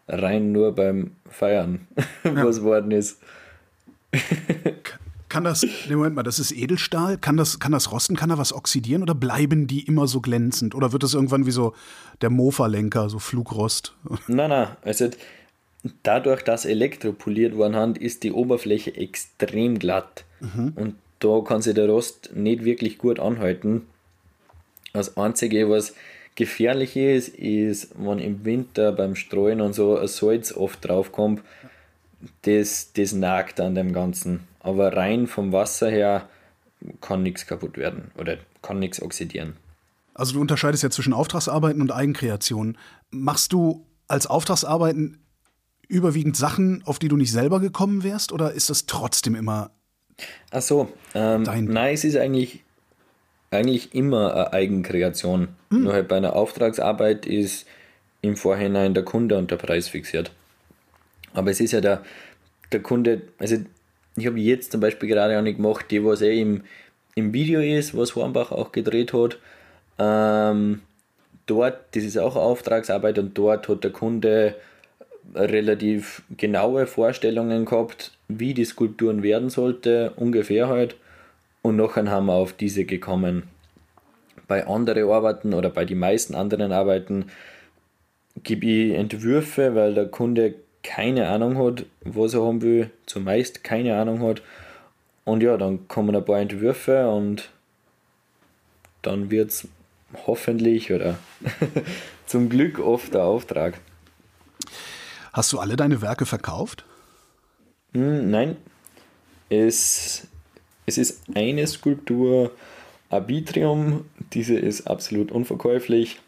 rein nur beim Feiern ja. was worden ist. Kann das, nee, Moment mal, das ist Edelstahl, kann das, kann das rosten, kann da was oxidieren oder bleiben die immer so glänzend? Oder wird das irgendwann wie so der Mofa-Lenker, so Flugrost? Nein, nein, also dadurch, dass elektropoliert worden sind, ist die Oberfläche extrem glatt. Mhm. Und da kann sich der Rost nicht wirklich gut anhalten. Das Einzige, was gefährlich ist, ist, wenn im Winter beim Streuen und so ein Salz oft draufkommt, Das, das nagt an dem Ganzen. Aber rein vom Wasser her kann nichts kaputt werden oder kann nichts oxidieren. Also du unterscheidest ja zwischen Auftragsarbeiten und Eigenkreationen. Machst du als Auftragsarbeiten überwiegend Sachen, auf die du nicht selber gekommen wärst? Oder ist das trotzdem immer Ach so, ähm, dein... Nein, es ist eigentlich, eigentlich immer eine Eigenkreation. Hm. Nur halt bei einer Auftragsarbeit ist im Vorhinein der Kunde und der Preis fixiert. Aber es ist ja der, der Kunde, also ich habe jetzt zum Beispiel gerade auch nicht gemacht, die, was eh im, im Video ist, was Hornbach auch gedreht hat. Ähm, dort, das ist auch Auftragsarbeit und dort hat der Kunde relativ genaue Vorstellungen gehabt, wie die Skulpturen werden sollte, ungefähr halt. Und nachher haben wir auf diese gekommen. Bei anderen Arbeiten oder bei den meisten anderen Arbeiten gebe ich Entwürfe, weil der Kunde keine Ahnung hat, was er haben will, zumeist keine Ahnung hat. Und ja, dann kommen ein paar Entwürfe und dann wird es hoffentlich oder zum Glück oft der Auftrag. Hast du alle deine Werke verkauft? Mm, nein. Es, es ist eine Skulptur, Arbitrium, diese ist absolut unverkäuflich.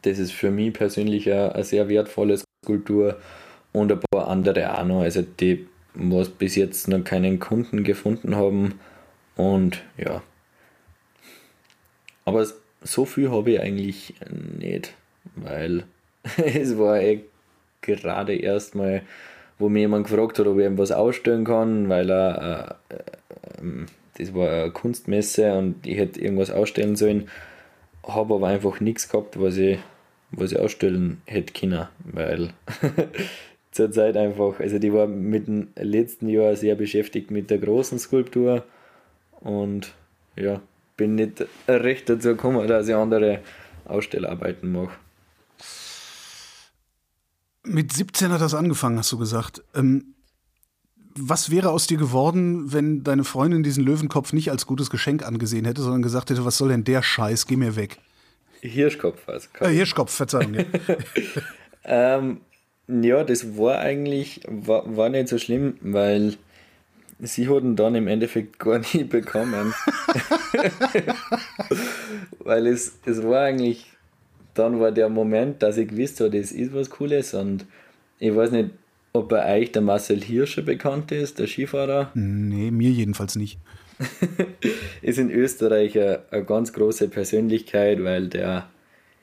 Das ist für mich persönlich ein sehr wertvolles Kultur und ein paar andere auch noch, also die, was bis jetzt noch keinen Kunden gefunden haben und ja. Aber so viel habe ich eigentlich nicht, weil es war eh gerade erst mal, wo mir jemand gefragt hat, ob ich ihm was ausstellen kann, weil er, äh, äh, das war eine Kunstmesse und ich hätte irgendwas ausstellen sollen, habe aber einfach nichts gehabt, was ich was ich ausstellen hätte können, weil zurzeit einfach, also die war mit dem letzten Jahr sehr beschäftigt mit der großen Skulptur und ja, bin nicht recht dazu gekommen, dass ich andere Ausstellarbeiten mache. Mit siebzehn hat das angefangen, hast du gesagt. Ähm, Was wäre aus dir geworden, wenn deine Freundin diesen Löwenkopf nicht als gutes Geschenk angesehen hätte, sondern gesagt hätte, was soll denn der Scheiß, geh mir weg? Hirschkopf. Also äh, Hirschkopf, Verzeihung. Ja. ähm, ja, das war eigentlich, war, war nicht so schlimm, weil sie hatten dann im Endeffekt gar nie bekommen. Weil es, es war eigentlich, dann war der Moment, dass ich gewusst habe, das ist was Cooles, und ich weiß nicht, ob bei euch der Marcel Hirscher bekannt ist, der Skifahrer? Nee, mir jedenfalls nicht. Ist in Österreich eine, eine ganz große Persönlichkeit, weil der,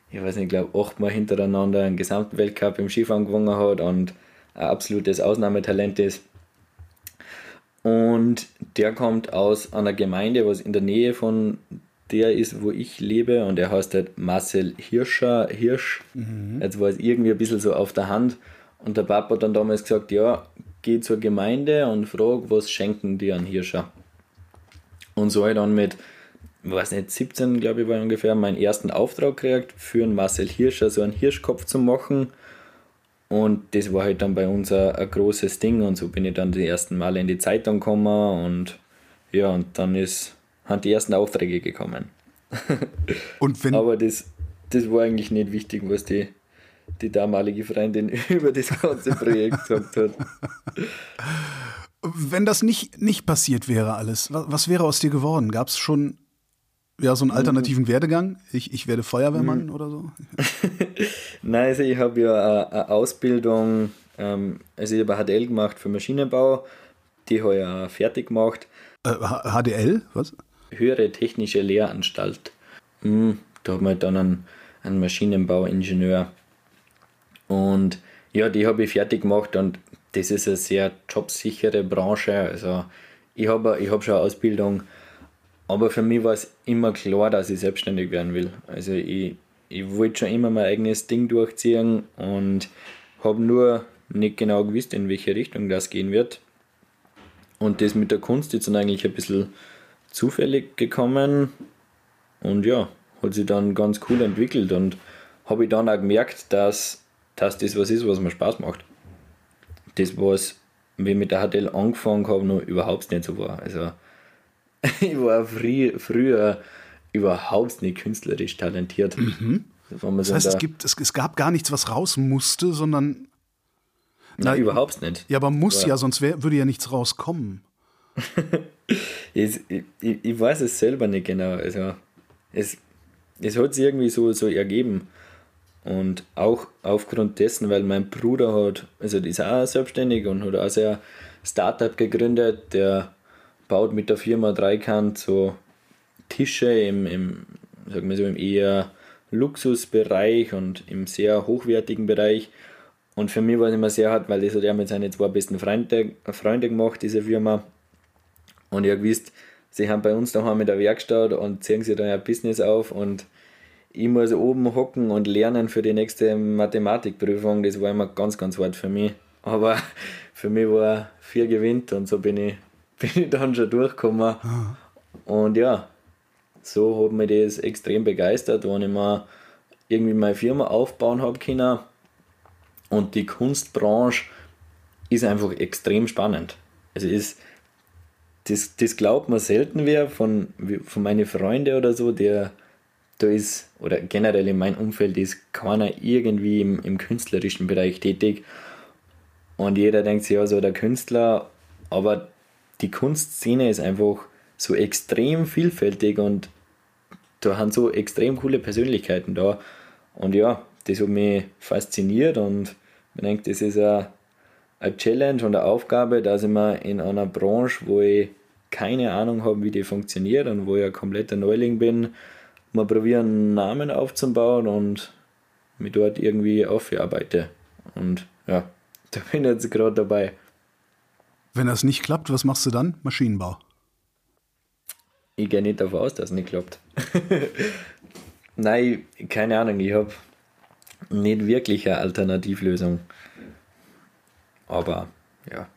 ich weiß nicht, glaube achtmal hintereinander einen gesamten Weltcup im Skifahren gewonnen hat und ein absolutes Ausnahmetalent ist. Und der kommt aus einer Gemeinde, was in der Nähe von der ist, wo ich lebe, und er heißt halt Marcel Hirscher, Hirsch. Mhm. Jetzt war es irgendwie ein bisschen so auf der Hand. Und der Papa hat dann damals gesagt, ja, geh zur Gemeinde und frag, was schenken die an Hirscher. Und so habe ich dann mit, weiß nicht, siebzehn, glaube ich, war ich ungefähr, meinen ersten Auftrag gekriegt, für einen Marcel Hirscher so einen Hirschkopf zu machen. Und das war halt dann bei uns ein, ein großes Ding, und so bin ich dann die ersten Male in die Zeitung gekommen, und ja, und dann ist, haben die ersten Aufträge gekommen. Und wenn Aber das, das war eigentlich nicht wichtig, was die die damalige Freundin über das ganze Projekt gesagt hat. Wenn das nicht, nicht passiert wäre alles, was, was wäre aus dir geworden? Gab es schon ja, so einen alternativen mhm. Werdegang? Ich, ich werde Feuerwehrmann mhm. oder so? Nein, also ich habe ja eine Ausbildung, also ich habe H T L gemacht für Maschinenbau, die habe ich auch fertig gemacht. H D L? Was? Höhere Technische Lehranstalt. Da hat man dann einen, einen Maschinenbauingenieur. Und ja, die habe ich fertig gemacht, und das ist eine sehr jobsichere Branche. Also ich habe ich hab schon eine Ausbildung, aber für mich war es immer klar, dass ich selbstständig werden will. Also ich, ich wollte schon immer mein eigenes Ding durchziehen und habe nur nicht genau gewusst, in welche Richtung das gehen wird. Und das mit der Kunst ist dann eigentlich ein bisschen zufällig gekommen, und ja, hat sich dann ganz cool entwickelt, und habe ich dann auch gemerkt, dass dass das was ist, was mir Spaß macht. Das, was wir mit der H T L angefangen haben, noch überhaupt nicht so war. Also ich war früh, früher überhaupt nicht künstlerisch talentiert. Mhm. Man das heißt, da es, gibt, es, es gab gar nichts, was raus musste, sondern... Nein, na, überhaupt nicht. Ja, aber muss war, ja, sonst wär, würde ja nichts rauskommen. ich, ich, ich weiß es selber nicht genau. Also es, es hat sich irgendwie so, so ergeben. Und auch aufgrund dessen, weil mein Bruder hat, also der ist auch selbstständig und hat auch sehr Startup gegründet, der baut mit der Firma Dreikant so Tische im, im, sagen wir so, im eher Luxusbereich und im sehr hochwertigen Bereich. Und für mich war es immer sehr hart, weil das hat er mit seinen zwei besten Freunde, Freunde gemacht, diese Firma. Und ich habe gewusst, sie haben bei uns daheim in der Werkstatt und ziehen sich da ein Business auf, und ich muss oben hocken und lernen für die nächste Mathematikprüfung. Das war immer ganz, ganz hart für mich. Aber für mich war viel gewinnt, und so bin ich, bin ich dann schon durchgekommen. Mhm. Und ja, so hat mich das extrem begeistert, wenn ich mir irgendwie meine Firma aufbauen habe können. Und die Kunstbranche ist einfach extrem spannend. Also ist, das, das glaubt man selten, wer von, von meinen Freunden oder so, der da ist, oder generell in meinem Umfeld ist keiner irgendwie im, im künstlerischen Bereich tätig, und jeder denkt sich ja so der Künstler, aber die Kunstszene ist einfach so extrem vielfältig, und da haben so extrem coole Persönlichkeiten da, und ja, das hat mich fasziniert, und ich denke, das ist eine, eine Challenge und eine Aufgabe, dass ich mir in einer Branche, wo ich keine Ahnung habe, wie die funktioniert und wo ich ein kompletter Neuling bin, mal probieren, einen Namen aufzubauen und mich dort irgendwie aufarbeite. Und ja, da bin ich jetzt gerade dabei. Wenn das nicht klappt, was machst du dann? Maschinenbau? Ich gehe nicht davon aus, dass es nicht klappt. Nein, keine Ahnung, ich habe nicht wirklich eine Alternativlösung. Aber ja.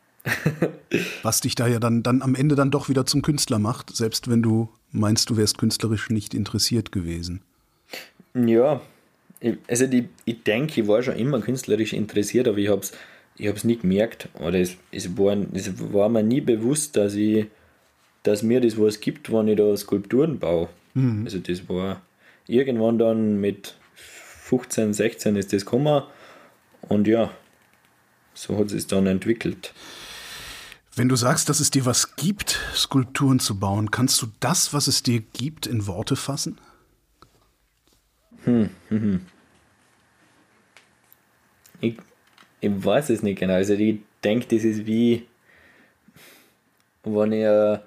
Was dich da ja dann, dann am Ende dann doch wieder zum Künstler macht, selbst wenn du meinst, du wärst künstlerisch nicht interessiert gewesen. Ja, also die, ich denke, ich war schon immer künstlerisch interessiert, aber ich habe es ich habe es nie gemerkt, oder es, es, war, es war mir nie bewusst, dass ich, dass mir das was gibt, wenn ich da Skulpturen baue. Mhm. Also das war irgendwann dann mit fünfzehn, sechzehn ist das gekommen und ja, so hat es sich dann entwickelt. Wenn du sagst, dass es dir was gibt, Skulpturen zu bauen, kannst du das, was es dir gibt, in Worte fassen? Hm, hm, hm. Ich, ich weiß es nicht genau. Also ich denke, das ist wie, wenn ich ein,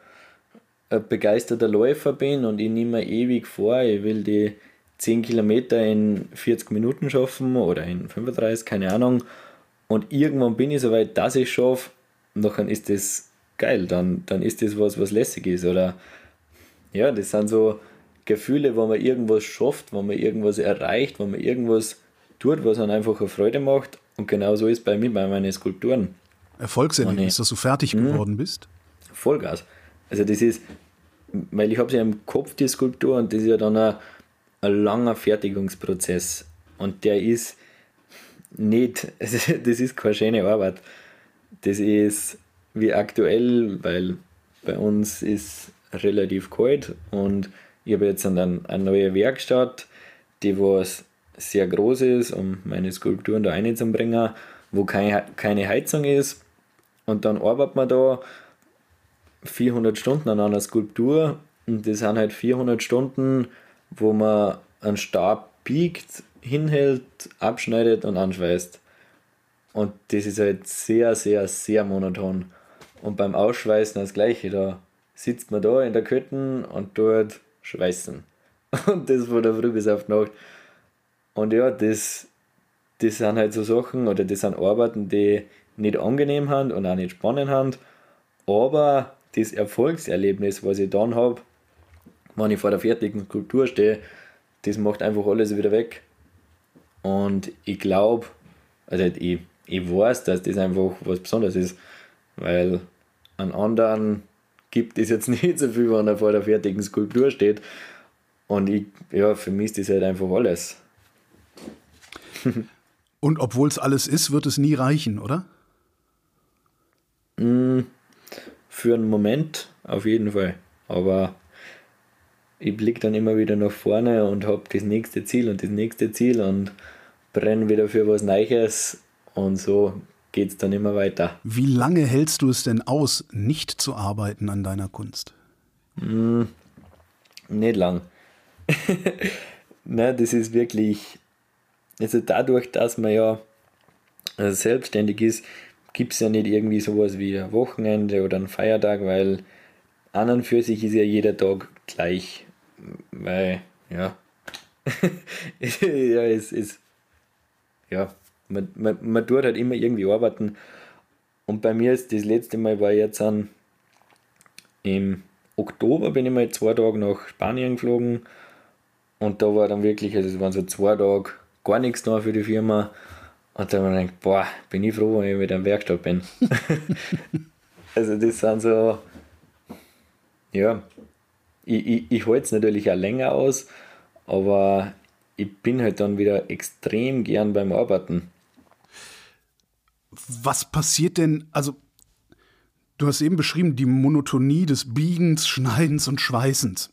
ein begeisterter Läufer bin und ich nehme mir ewig vor, ich will die zehn Kilometer in vierzig Minuten schaffen oder in fünfunddreißig, keine Ahnung. Und irgendwann bin ich so weit, dass ich es schaffe. Nachher ist das geil, dann, dann ist das was, was lässig ist. Oder ja, das sind so Gefühle, wenn man irgendwas schafft, wenn man irgendwas erreicht, wenn man irgendwas tut, was einem einfach eine Freude macht. Und genau so ist bei mir, bei meinen Skulpturen. Erfolgserlebnis, ich, dass du fertig mh, geworden bist? Vollgas. Also das ist, weil ich habe ja im Kopf die Skulptur und das ist ja dann ein, ein langer Fertigungsprozess. Und der ist nicht, das ist keine schöne Arbeit. Das ist wie aktuell, weil bei uns ist relativ kalt und ich habe jetzt dann eine neue Werkstatt, die was sehr groß ist, um meine Skulpturen da reinzubringen, wo keine Heizung ist, und dann arbeitet man da vierhundert Stunden an einer Skulptur und das sind halt vierhundert Stunden, wo man einen Stab biegt, hinhält, abschneidet und anschweißt. Und das ist halt sehr, sehr, sehr monoton. Und beim Ausschweißen das Gleiche. Da sitzt man da in der Kötten und dort schweißen. Und das von der Früh bis auf die Nacht. Und ja, das, das sind halt so Sachen, oder das sind Arbeiten, die nicht angenehm sind und auch nicht spannend sind. Aber das Erfolgserlebnis, was ich dann habe, wenn ich vor der fertigen Skulptur stehe, das macht einfach alles wieder weg. Und ich glaube, also ich Ich weiß, dass das einfach was Besonderes ist, weil an anderen gibt es jetzt nicht so viel, wenn er vor der fertigen Skulptur steht. Und ich, ja, für mich ist das halt einfach alles. Und obwohl es alles ist, wird es nie reichen, oder? Für einen Moment auf jeden Fall. Aber ich blicke dann immer wieder nach vorne und habe das nächste Ziel und das nächste Ziel und brenne wieder für was Neues. Und so geht es dann immer weiter. Wie lange hältst du es denn aus, nicht zu arbeiten an deiner Kunst? Mm, nicht lang. Nein, das ist wirklich, also dadurch, dass man ja selbstständig ist, gibt es ja nicht irgendwie sowas wie ein Wochenende oder einen Feiertag, weil an und für sich ist ja jeder Tag gleich. Weil, ja, ja, es ist, ja, Man, man, man tut halt immer irgendwie arbeiten. Und bei mir ist das letzte Mal, war ich jetzt an, im Oktober bin ich mal zwei Tage nach Spanien geflogen und da war dann wirklich, also es waren so zwei Tage gar nichts da für die Firma und da habe ich mir gedacht, boah, bin ich froh, wenn ich wieder in der Werkstatt bin. Also das sind so, ja, ich, ich, ich halte es natürlich auch länger aus, aber ich bin halt dann wieder extrem gern beim Arbeiten. Was passiert denn, also du hast eben beschrieben, die Monotonie des Biegens, Schneidens und Schweißens.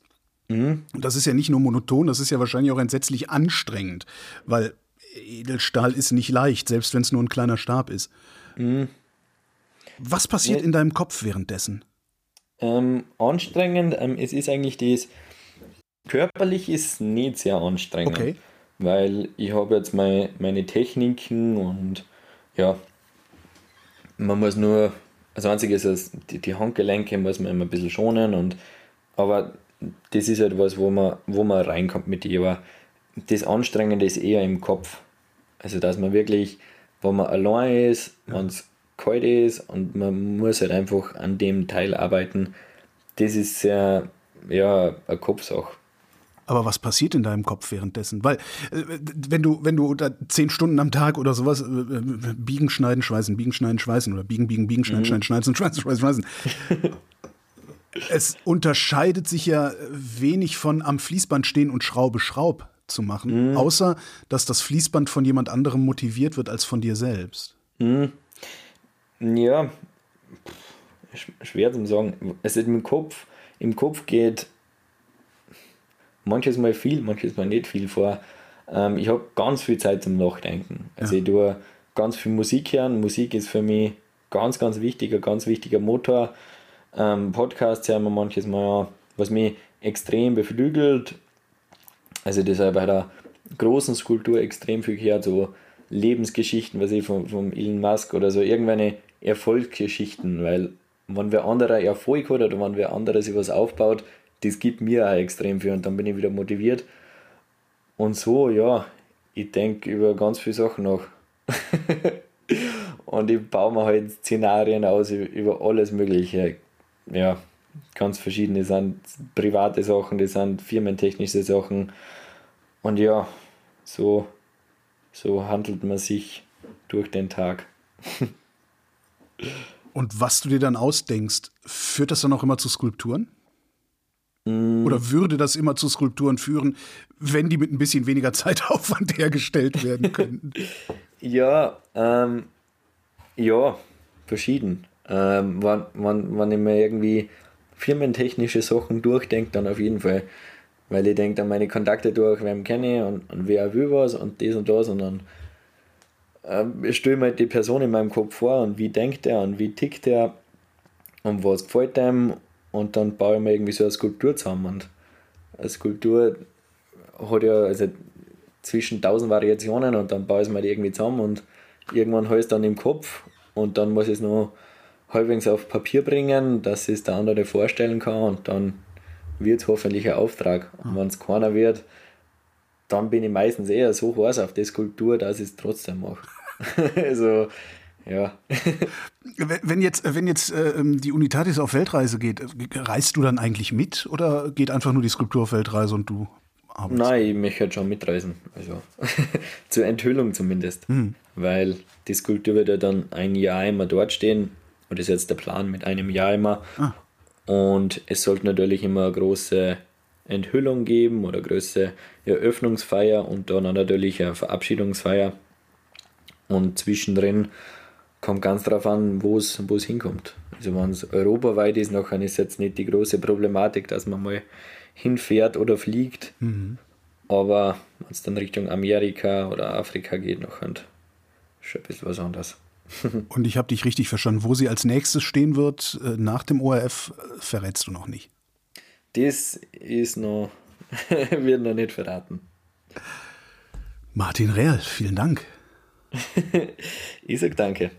Mhm. Und das ist ja nicht nur monoton, das ist ja wahrscheinlich auch entsetzlich anstrengend, weil Edelstahl ist nicht leicht, selbst wenn es nur ein kleiner Stab ist. Mhm. Was passiert ja in deinem Kopf währenddessen? Ähm, anstrengend, ähm, es ist eigentlich das, körperlich ist nicht sehr anstrengend, okay, weil ich habe jetzt meine, meine Techniken und ja, man muss nur, das Einzige ist, dass die, die Handgelenke muss man immer ein bisschen schonen, und aber das ist halt was, wo man, wo man reinkommt mit dir, aber das Anstrengende ist eher im Kopf, also dass man wirklich, wenn man allein ist, wenn es kalt ist und man muss halt einfach an dem Teil arbeiten, das ist sehr, ja, eine Kopfsache. Aber was passiert in deinem Kopf währenddessen? Weil, wenn du, wenn du da zehn Stunden am Tag oder sowas biegen, schneiden, schweißen, biegen, schneiden, schweißen oder biegen, biegen, biegen, schneiden, mhm. schneiden, schneiden, schweißen, schweißen, schweißen. Es unterscheidet sich ja wenig von am Fließband stehen und Schraube, Schraub zu machen, mhm. außer dass das Fließband von jemand anderem motiviert wird als von dir selbst. Mhm. Ja, pff, schwer zu sagen. Also im Kopf, im Kopf geht manches Mal viel, manches Mal nicht viel vor. Ähm, ich habe ganz viel Zeit zum Nachdenken. Also ja. Ich tue ganz viel Musik hören. Musik ist für mich ganz, ganz wichtiger, ganz wichtiger Motor. Ähm, Podcasts hören wir manches Mal an, was mich extrem beflügelt. Also das habe ich bei der großen Skulptur extrem viel gehört, so Lebensgeschichten, was ich vom, vom Elon Musk oder so, irgendwelche Erfolgsgeschichten, weil wenn wer anderer Erfolg hat oder wenn wer anderes etwas aufbaut, das gibt mir auch extrem viel und dann bin ich wieder motiviert. Und so, ja, ich denke über ganz viele Sachen nach. Und ich baue mir halt Szenarien aus über alles Mögliche. Ja, ganz verschiedene, das sind private Sachen, das sind firmentechnische Sachen. Und ja, so, so handelt man sich durch den Tag. Und was du dir dann ausdenkst, führt das dann auch immer zu Skulpturen? Mm. Oder würde das immer zu Skulpturen führen, wenn die mit ein bisschen weniger Zeitaufwand hergestellt werden könnten? Ja, ähm, ja, verschieden. Ähm, wenn, wenn, wenn ich mir irgendwie firmentechnische Sachen durchdenke, dann auf jeden Fall. Weil ich denke dann meine Kontakte durch, wem kenne ich und, und wer will was und das und das und dann ähm, stelle ich mir halt die Person in meinem Kopf vor und wie denkt er und wie tickt er und was gefällt einem und dann baue ich mir irgendwie so eine Skulptur zusammen. Und eine Skulptur hat ja also zwischen tausend Variationen und dann baue ich es mir halt irgendwie zusammen und irgendwann habe ich es dann im Kopf und dann muss ich es noch halbwegs auf Papier bringen, dass es der andere vorstellen kann und dann wird hoffentlich ein Auftrag. Und wenn es keiner wird, dann bin ich meistens eher so heiß auf die Skulptur, dass ich es trotzdem mache. Also, ja. Wenn jetzt, wenn jetzt äh, die Unitatis auf Weltreise geht, reist du dann eigentlich mit oder geht einfach nur die Skulptur auf Weltreise und du arbeitest? Nein, ich möchte halt schon mitreisen. Also zur Enthüllung zumindest. Hm. Weil die Skulptur wird ja dann ein Jahr immer dort stehen. Und das ist jetzt der Plan mit einem Jahr immer. Ah. Und es sollte natürlich immer eine große Enthüllung geben oder große Eröffnungsfeier und dann natürlich eine Verabschiedungsfeier. Und zwischendrin kommt ganz drauf an, wo es hinkommt. Also wenn es europaweit ist, nachher ist jetzt nicht die große Problematik, dass man mal hinfährt oder fliegt. Mhm. Aber wenn es dann Richtung Amerika oder Afrika geht, nachher ist ein bisschen was anderes. Und ich habe dich richtig verstanden. Wo sie als nächstes stehen wird, nach dem O R F, verrätst du noch nicht. Das ist noch, wird noch nicht verraten. Martin Rehrl, vielen Dank. Ich sag danke.